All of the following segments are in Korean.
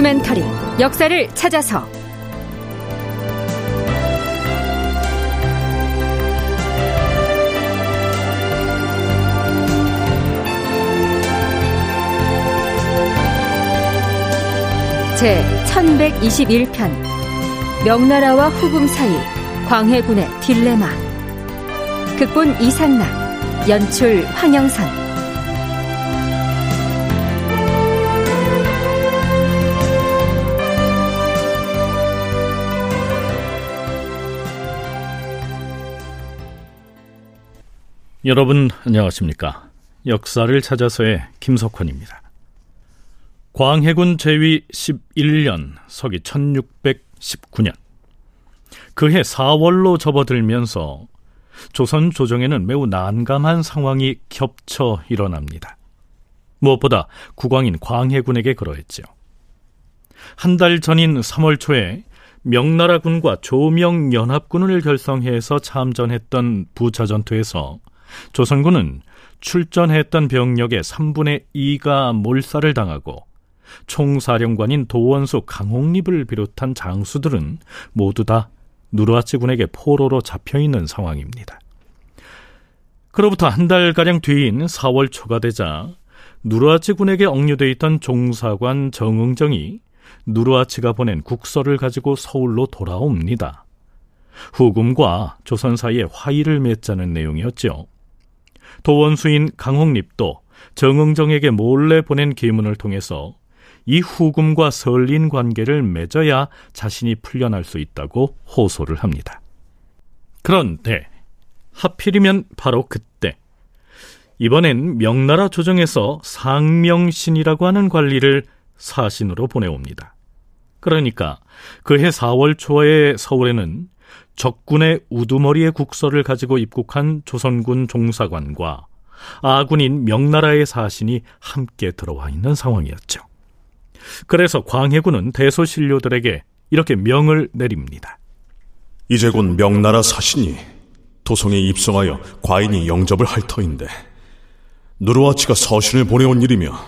다큐멘터리 역사를 찾아서 제 1121편 명나라와 후금 사이 광해군의 딜레마. 극본 이상락, 연출 황영선. 여러분 안녕하십니까? 역사를 찾아서의 김석환입니다. 광해군 제위 11년, 서기 1619년, 그해 4월로 접어들면서 조선 조정에는 매우 난감한 상황이 겹쳐 일어납니다. 무엇보다 국왕인 광해군에게 그러했지요. 한 달 전인 3월 초에 명나라군과 조명연합군을 결성해서 참전했던 부차전투에서 조선군은 출전했던 병력의 3분의 2가 몰살을 당하고 총사령관인 도원수 강홍립을 비롯한 장수들은 모두 다 누르하치 군에게 포로로 잡혀있는 상황입니다. 그로부터 한 달가량 뒤인 4월 초가 되자 누르하치 군에게 억류돼 있던 종사관 정응정이 누르하치가 보낸 국서를 가지고 서울로 돌아옵니다. 후금과 조선 사이에 화의를 맺자는 내용이었죠. 도원수인 강홍립도 정응정에게 몰래 보낸 기문을 통해서 이 후금과 설린 관계를 맺어야 자신이 풀려날 수 있다고 호소를 합니다. 그런데 하필이면 바로 그때, 이번엔 명나라 조정에서 상명신이라고 하는 관리를 사신으로 보내옵니다. 그러니까 그해 4월 초에 서울에는 적군의 우두머리의 국서를 가지고 입국한 조선군 종사관과 아군인 명나라의 사신이 함께 들어와 있는 상황이었죠. 그래서 광해군은 대소신료들에게 이렇게 명을 내립니다. 이제 곧 명나라 사신이 도성에 입성하여 과인이 영접을 할 터인데, 누르하치가 서신을 보내온 일이며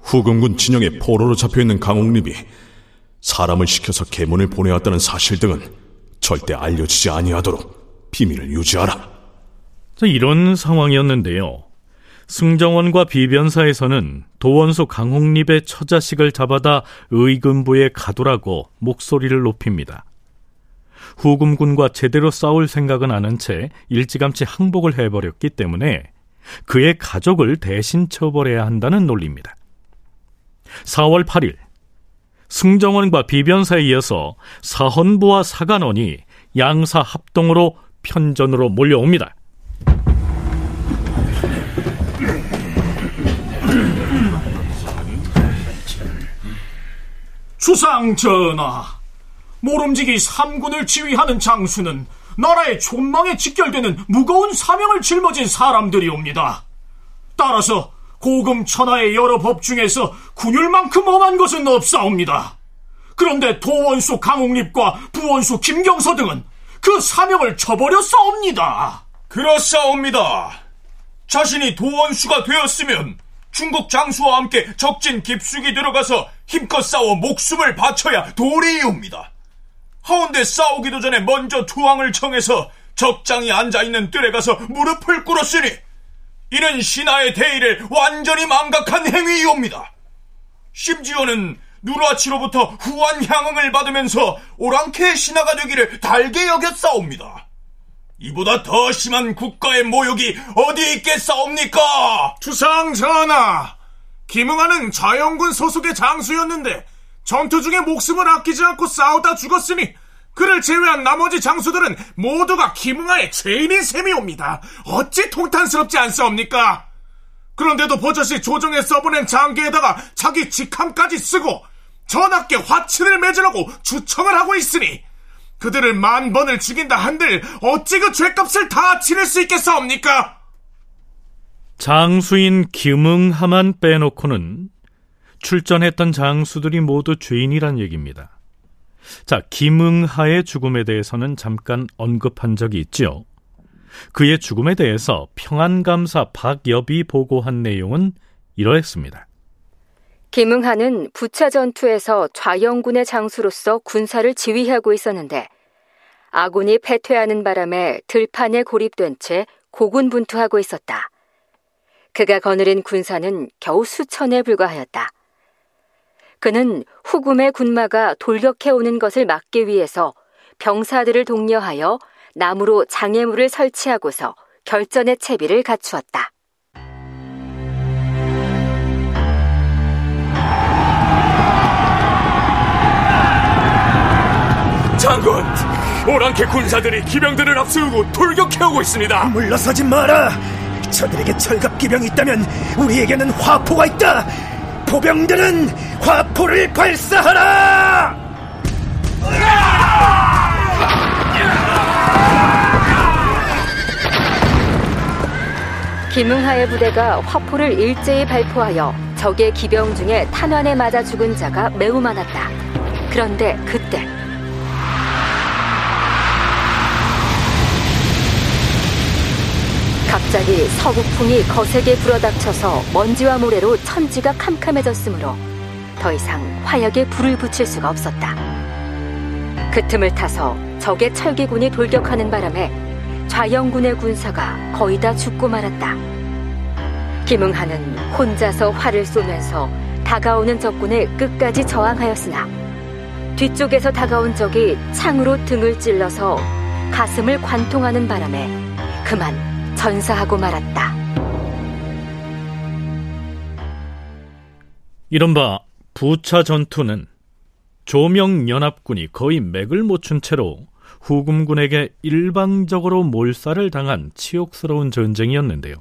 후금군 진영의 포로로 잡혀있는 강홍립이 사람을 시켜서 계문을 보내왔다는 사실 등은 절대 알려지지 아니하도록 비밀을 유지하라. 이런 상황이었는데요, 승정원과 비변사에서는 도원수 강홍립의 처자식을 잡아다 의금부에 가두라고 목소리를 높입니다. 후금군과 제대로 싸울 생각은 않은 채 일찌감치 항복을 해버렸기 때문에 그의 가족을 대신 처벌해야 한다는 논리입니다. 4월 8일 승정원과 비변사에 이어서 사헌부와 사간원이 양사 합동으로 편전으로 몰려옵니다. 주상 전하, 모름지기 3군을 지휘하는 장수는 나라의 존망에 직결되는 무거운 사명을 짊어진 사람들이옵니다. 따라서 고금 천하의 여러 법 중에서 군율만큼 엄한 것은 없사옵니다. 그런데 도원수 강홍립과 부원수 김경서 등은 그 사명을 저버렸사옵니다. 그렇사옵니다. 자신이 도원수가 되었으면 중국 장수와 함께 적진 깊숙이 들어가서 힘껏 싸워 목숨을 바쳐야 도리이옵니다. 하운데 싸우기도 전에 먼저 투항을 청해서 적장이 앉아있는 뜰에 가서 무릎을 꿇었으니 이는 신하의 대의를 완전히 망각한 행위이옵니다. 심지어는 누르하치로부터 후한 향응을 받으면서 오랑캐의 신하가 되기를 달게 여겼사옵니다. 이보다 더 심한 국가의 모욕이 어디 있겠사옵니까? 주상 전하, 김응하는 자영군 소속의 장수였는데 전투 중에 목숨을 아끼지 않고 싸우다 죽었으니 그를 제외한 나머지 장수들은 모두가 김응하의 죄인인 셈이옵니다. 어찌 통탄스럽지 않사옵니까? 그런데도 버젓이 조정에 써보낸 장계에다가 자기 직함까지 쓰고 전하께 화친을 맺으라고 주청을 하고 있으니 그들을 만 번을 죽인다 한들 어찌 그 죄값을 다 치를 수 있겠사옵니까? 장수인 김응하만 빼놓고는 출전했던 장수들이 모두 죄인이란 얘기입니다. 자, 김응하의 죽음에 대해서는 잠깐 언급한 적이 있지요. 그의 죽음에 대해서 평안감사 박엽이 보고한 내용은 이러했습니다. 김응하는 부차 전투에서 좌영군의 장수로서 군사를 지휘하고 있었는데 아군이 패퇴하는 바람에 들판에 고립된 채 고군분투하고 있었다. 그가 거느린 군사는 겨우 수천에 불과하였다. 그는 후금의 군마가 돌격해오는 것을 막기 위해서 병사들을 독려하여 나무로 장애물을 설치하고서 결전의 채비를 갖추었다. 장군, 오랑캐 군사들이 기병들을 앞세우고 돌격해오고 있습니다. 물러서지 마라. 저들에게 철갑기병이 있다면 우리에게는 화포가 있다. 보병들은 화포를 발사하라. 김응하의 부대가 화포를 일제히 발포하여 적의 기병 중에 탄환에 맞아 죽은 자가 매우 많았다. 그런데 그때 갑자기 서북풍이 거세게 불어닥쳐서 먼지와 모래로 천지가 캄캄해졌으므로 더 이상 화약에 불을 붙일 수가 없었다. 그 틈을 타서 적의 철기군이 돌격하는 바람에 좌영군의 군사가 거의 다 죽고 말았다. 김응하는 혼자서 활을 쏘면서 다가오는 적군에 끝까지 저항하였으나 뒤쪽에서 다가온 적이 창으로 등을 찔러서 가슴을 관통하는 바람에 그만 전사하고 말았다. 이른바 부차 전투는 조명연합군이 거의 맥을 못 춘 채로 후금군에게 일방적으로 몰살을 당한 치욕스러운 전쟁이었는데요.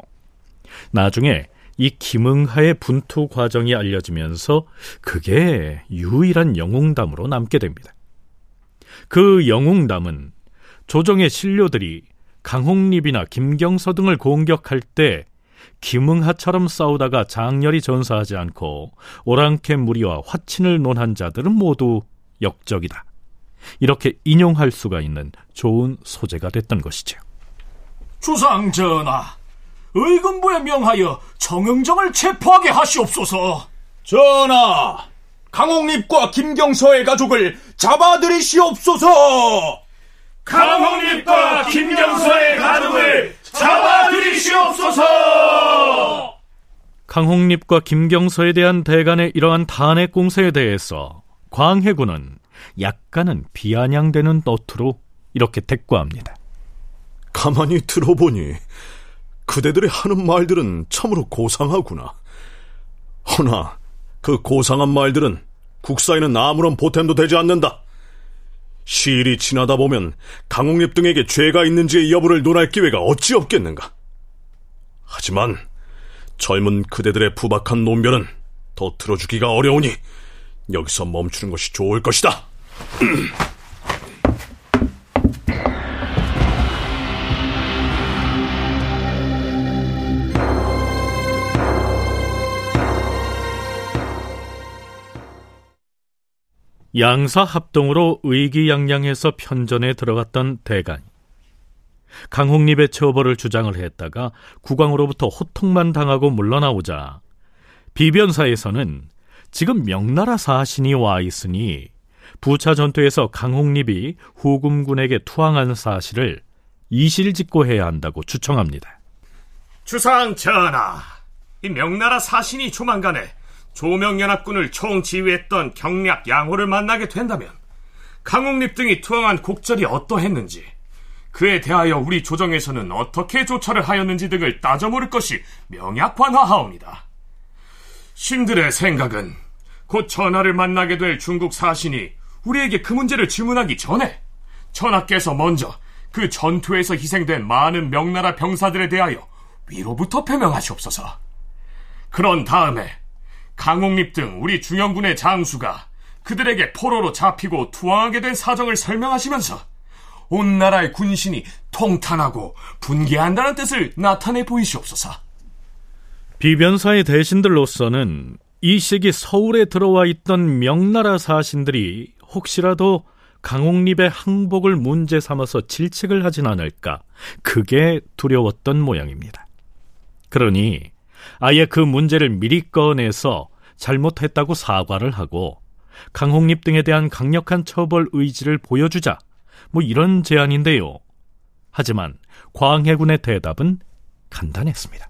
나중에 이 김응하의 분투 과정이 알려지면서 그게 유일한 영웅담으로 남게 됩니다. 그 영웅담은 조정의 신료들이 강홍립이나 김경서 등을 공격할 때 김응하처럼 싸우다가 장렬히 전사하지 않고 오랑캐 무리와 화친을 논한 자들은 모두 역적이다, 이렇게 인용할 수가 있는 좋은 소재가 됐던 것이죠. 주상전하, 의금부에 명하여 정응정을 체포하게 하시옵소서. 전하, 강홍립과 김경서의 가족을 잡아들이시옵소서. 강홍립과 김경서의 가족을 잡아들이시옵소서. 강홍립과 김경서에 대한 대간의 이러한 탄핵 공세에 대해서 광해군은 약간은 비아냥대는 너트로 이렇게 대꾸합니다. 가만히 들어보니 그대들의 하는 말들은 참으로 고상하구나. 허나 그 고상한 말들은 국사에는 아무런 보탬도 되지 않는다. 시일이 지나다 보면 강홍립 등에게 죄가 있는지의 여부를 논할 기회가 어찌 없겠는가. 하지만 젊은 그대들의 부박한 논변은 더 들어주기가 어려우니 여기서 멈추는 것이 좋을 것이다. 양사 합동으로 의기양양해서 편전에 들어갔던 대간이 강홍립의 처벌을 주장을 했다가 국왕으로부터 호통만 당하고 물러나오자 비변사에서는 지금 명나라 사신이 와 있으니 부차 전투에서 강홍립이 후금군에게 투항한 사실을 이실직고해야 한다고 추청합니다. 주상 전하, 이 명나라 사신이 조만간에 조명연합군을 총지휘했던 경략 양호를 만나게 된다면 강홍립 등이 투항한 곡절이 어떠했는지, 그에 대하여 우리 조정에서는 어떻게 조처를 하였는지 등을 따져물을 것이 명약관화하옵니다. 신들의 생각은 곧 전하를 만나게 될 중국 사신이 우리에게 그 문제를 질문하기 전에 전하께서 먼저 그 전투에서 희생된 많은 명나라 병사들에 대하여 위로부터 표명하시옵소서. 그런 다음에 강홍립 등 우리 중영군의 장수가 그들에게 포로로 잡히고 투항하게 된 사정을 설명하시면서 온 나라의 군신이 통탄하고 분개한다는 뜻을 나타내 보이시옵소서. 비변사의 대신들로서는 이 시기 서울에 들어와 있던 명나라 사신들이 혹시라도 강홍립의 항복을 문제 삼아서 질책을 하진 않을까, 그게 두려웠던 모양입니다. 그러니 아예 그 문제를 미리 꺼내서 잘못했다고 사과를 하고 강홍립 등에 대한 강력한 처벌 의지를 보여주자, 이런 제안인데요. 하지만 광해군의 대답은 간단했습니다.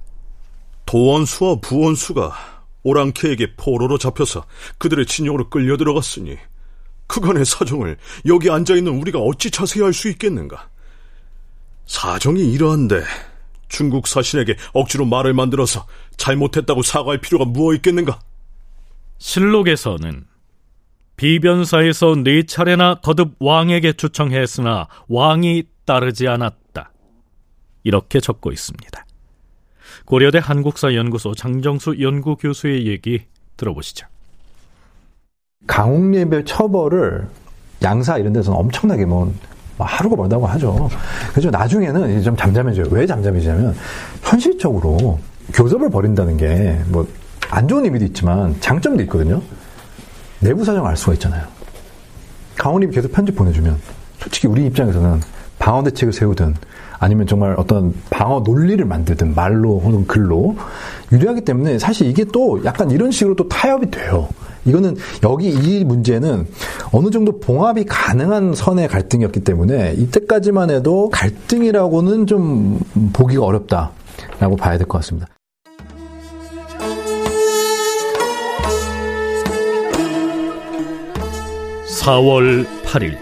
도원수와 부원수가 오랑캐에게 포로로 잡혀서 그들의 진영으로 끌려 들어갔으니 그간의 사정을 여기 앉아있는 우리가 어찌 자세히 알 수 있겠는가? 사정이 이러한데 중국 사신에게 억지로 말을 만들어서 잘못했다고 사과할 필요가 무엇있겠는가? 실록에서는 비변사에서 4차례나 거듭 왕에게 초청했으나 왕이 따르지 않았다, 이렇게 적고 있습니다. 고려대 한국사연구소 장정수 연구교수의 얘기 들어보시죠. 강홍립의 처벌을 양사 이런 데서는 엄청나게 하루가 멀다고 하죠. 그래서 나중에는 이제 좀 잠잠해져요. 왜 잠잠해지냐면 현실적으로 교섭을 벌인다는 게 안 좋은 의미도 있지만 장점도 있거든요. 내부 사정을 알 수가 있잖아요. 강홍립이 계속 편지 보내주면 솔직히 우리 입장에서는 방어 대책을 세우든 아니면 정말 어떤 방어 논리를 만들든 말로 혹은 글로 유리하기 때문에 사실 이게 또 약간 이런 식으로 또 타협이 돼요. 이거는 여기 이 문제는 어느 정도 봉합이 가능한 선의 갈등이었기 때문에 이때까지만 해도 갈등이라고는 좀 보기가 어렵다라고 봐야 될 것 같습니다. (4월 8일)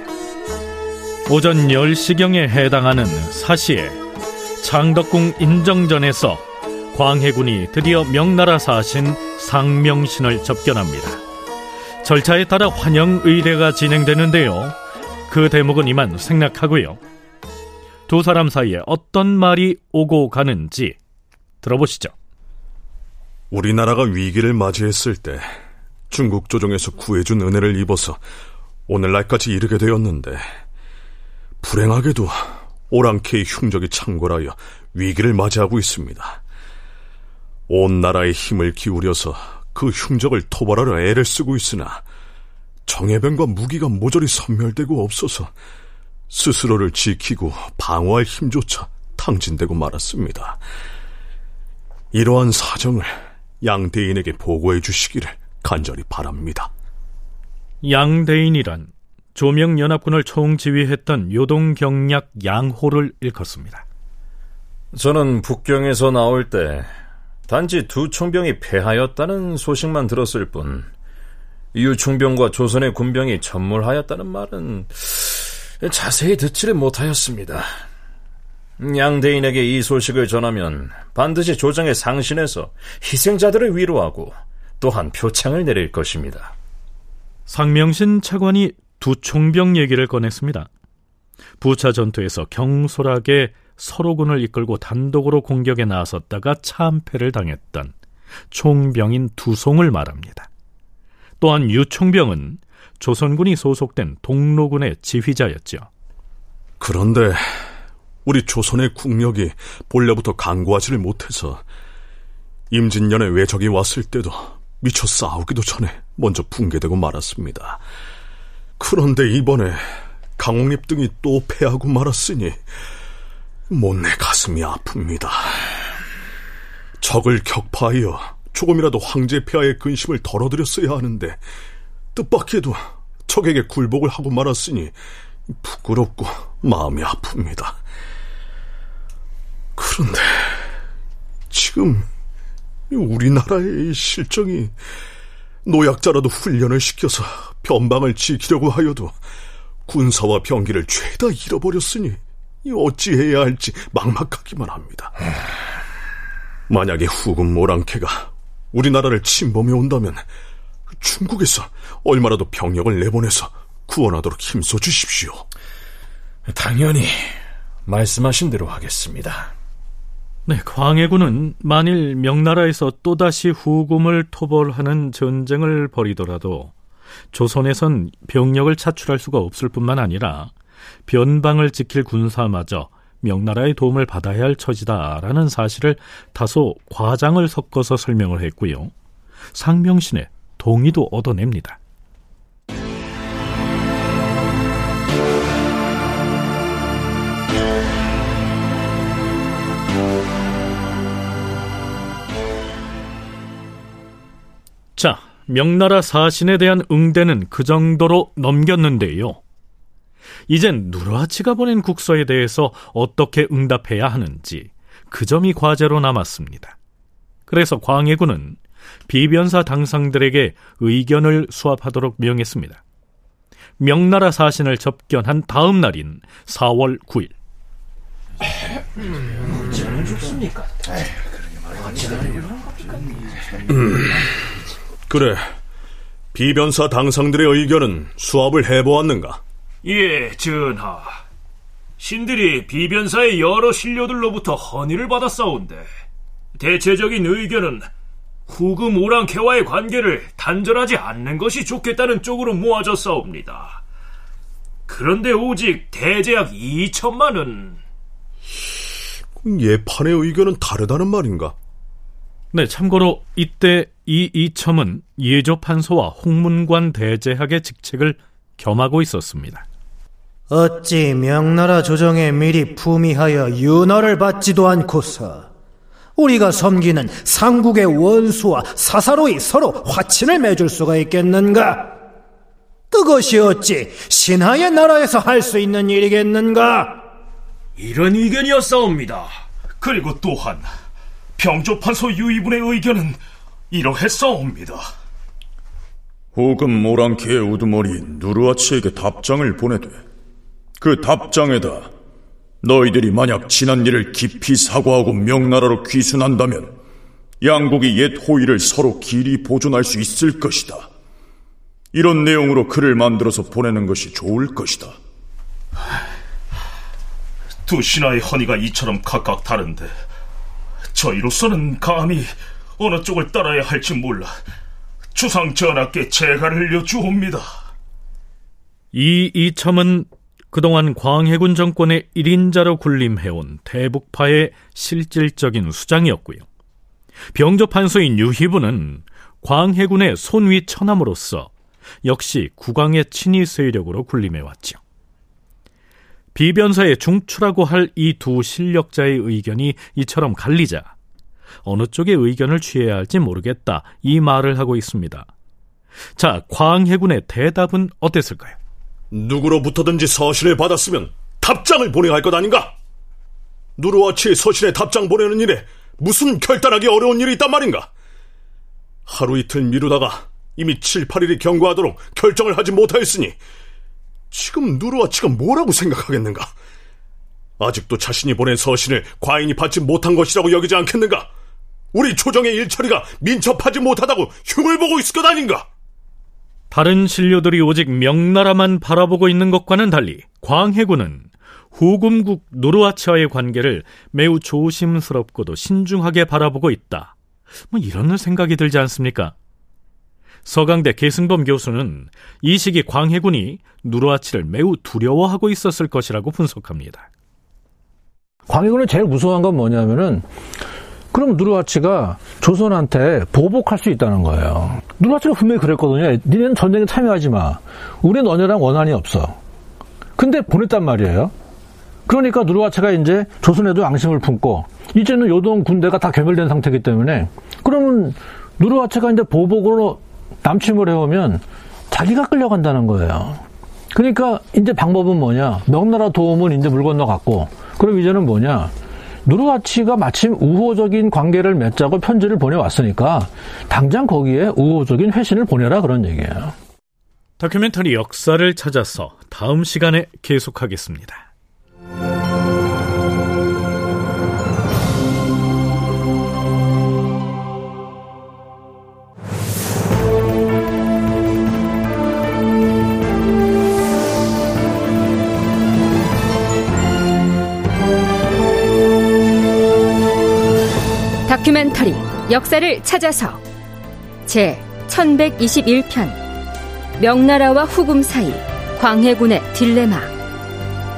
오전 10시경에 해당하는 사시에 창덕궁 인정전에서 광해군이 드디어 명나라 사신 상명신을 접견합니다. 절차에 따라 환영 의례가 진행되는데요. 그 대목은 이만 생략하고요. 두 사람 사이에 어떤 말이 오고 가는지 들어보시죠. 우리나라가 위기를 맞이했을 때 중국 조정에서 구해준 은혜를 입어서 오늘날까지 이르게 되었는데 불행하게도 오랑캐의 흉적이 창궐하여 위기를 맞이하고 있습니다. 온 나라의 힘을 기울여서 그 흉적을 토벌하려 애를 쓰고 있으나 정예병과 무기가 모조리 섬멸되고 없어서 스스로를 지키고 방어할 힘조차 탕진되고 말았습니다. 이러한 사정을 양대인에게 보고해 주시기를 간절히 바랍니다. 양대인이란 조명연합군을 총지휘했던 요동경략 양호를 일컫습니다. 저는 북경에서 나올 때 단지 두 총병이 패하였다는 소식만 들었을 뿐 이후 총병과 조선의 군병이 전몰하였다는 말은 자세히 듣지를 못하였습니다. 양대인에게 이 소식을 전하면 반드시 조정의 상신에서 희생자들을 위로하고 또한 표창을 내릴 것입니다. 상명신 차관이 두 총병 얘기를 꺼냈습니다. 부차 전투에서 경솔하게 서로군을 이끌고 단독으로 공격에 나섰다가 참패를 당했던 총병인 두송을 말합니다. 또한 유총병은 조선군이 소속된 동로군의 지휘자였죠. 그런데 우리 조선의 국력이 본래부터 강고하지를 못해서 임진년에 외적이 왔을 때도 미처 싸우기도 전에 먼저 붕괴되고 말았습니다. 그런데 이번에 강홍립 등이 또 패하고 말았으니 못내 가슴이 아픕니다. 적을 격파하여 조금이라도 황제 폐하의 근심을 덜어드렸어야 하는데 뜻밖에도 적에게 굴복을 하고 말았으니 부끄럽고 마음이 아픕니다. 그런데 지금 우리나라의 실정이 노약자라도 훈련을 시켜서 변방을 지키려고 하여도 군사와 병기를 죄다 잃어버렸으니 어찌해야 할지 막막하기만 합니다. 만약에 후금 오랑캐가 우리나라를 침범해 온다면 중국에서 얼마라도 병력을 내보내서 구원하도록 힘써 주십시오. 당연히 말씀하신 대로 하겠습니다. 네, 광해군은 만일 명나라에서 또다시 후금을 토벌하는 전쟁을 벌이더라도 조선에선 병력을 차출할 수가 없을 뿐만 아니라 변방을 지킬 군사마저 명나라의 도움을 받아야 할 처지다라는 사실을 다소 과장을 섞어서 설명을 했고요. 상명신의 동의도 얻어냅니다. 자, 명나라 사신에 대한 응대는 그 정도로 넘겼는데요. 이젠 누르하치가 보낸 국서에 대해서 어떻게 응답해야 하는지 그 점이 과제로 남았습니다. 그래서 광해군은 비변사 당상들에게 의견을 수합하도록 명했습니다. 명나라 사신을 접견한 다음 날인 4월 9일. 그래, 비변사 당상들의 의견은 수합을 해보았는가? 예, 전하. 신들이 비변사의 여러 신료들로부터 헌의를 받았사온데 대체적인 의견은 후금 오랑캐와의 관계를 단절하지 않는 것이 좋겠다는 쪽으로 모아졌사옵니다. 그런데 오직 대제약 2천만은... 예판의 의견은 다르다는 말인가? 네, 참고로 이때 이 이첨은 예조판서와 홍문관 대제학의 직책을 겸하고 있었습니다. 어찌 명나라 조정에 미리 품위하여 윤허를 받지도 않고서 우리가 섬기는 상국의 원수와 사사로이 서로 화친을 맺을 수가 있겠는가? 그것이 어찌 신하의 나라에서 할 수 있는 일이겠는가? 이런 의견이었사옵니다. 그리고 또한 병조판서 유의분의 의견은 이러했사옵니다. 호금 모랑케의 우두머리 누르하치에게 답장을 보내되 그 답장에다 너희들이 만약 지난 일을 깊이 사과하고 명나라로 귀순한다면 양국이 옛 호의를 서로 길이 보존할 수 있을 것이다. 이런 내용으로 글을 만들어서 보내는 것이 좋을 것이다. 두 신하의 헌의가 이처럼 각각 다른데 저희로서는 감히 어느 쪽을 따라야 할지 몰라 주상 전하께 재가를 흘려주옵니다. 이 이첨은 그동안 광해군 정권의 1인자로 군림해온 대북파의 실질적인 수장이었고요. 병조판서인 유희부는 광해군의 손위 처남으로서 역시 국왕의 친위 세력으로 군림해왔죠. 비변사의 중추라고 할 이 두 실력자의 의견이 이처럼 갈리자 어느 쪽의 의견을 취해야 할지 모르겠다 이 말을 하고 있습니다. 자, 광해군의 대답은 어땠을까요? 누구로부터든지 서신을 받았으면 답장을 보내야 할 것 아닌가? 누르하치의 서신에 답장 보내는 일에 무슨 결단하기 어려운 일이 있단 말인가? 하루 이틀 미루다가 이미 7, 8일이 경과하도록 결정을 하지 못하였으니 지금 누르하치가 뭐라고 생각하겠는가? 아직도 자신이 보낸 서신을 과인이 받지 못한 것이라고 여기지 않겠는가? 우리 조정의 일처리가 민첩하지 못하다고 흉을 보고 있을 것 아닌가? 다른 신료들이 오직 명나라만 바라보고 있는 것과는 달리 광해군은 후금국 누르하치와의 관계를 매우 조심스럽고도 신중하게 바라보고 있다. 이런 생각이 들지 않습니까? 서강대 계승범 교수는 이 시기 광해군이 누르하치를 매우 두려워하고 있었을 것이라고 분석합니다. 광해군이 제일 무서운 건 뭐냐면은 그럼 누르하치가 조선한테 보복할 수 있다는 거예요. 누르하치가 분명히 그랬거든요. 니네는 전쟁에 참여하지 마. 우린 너네랑 원한이 없어. 근데 보냈단 말이에요. 그러니까 누르하치가 이제 조선에도 앙심을 품고 이제는 요동 군대가 다 괴멸된 상태이기 때문에 그러면 누르하치가 이제 보복으로 남침을 해오면 자기가 끌려간다는 거예요. 그러니까 이제 방법은 뭐냐? 명나라 도움은 이제 물 건너갔고 그럼 이제는 뭐냐? 누르하치가 마침 우호적인 관계를 맺자고 편지를 보내왔으니까 당장 거기에 우호적인 회신을 보내라 그런 얘기예요. 다큐멘터리 역사를 찾아서 다음 시간에 계속하겠습니다. 다큐멘터리 역사를 찾아서 제 1121편 명나라와 후금 사이 광해군의 딜레마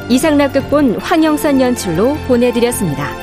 이상락 극본 황영선 연출로 보내드렸습니다.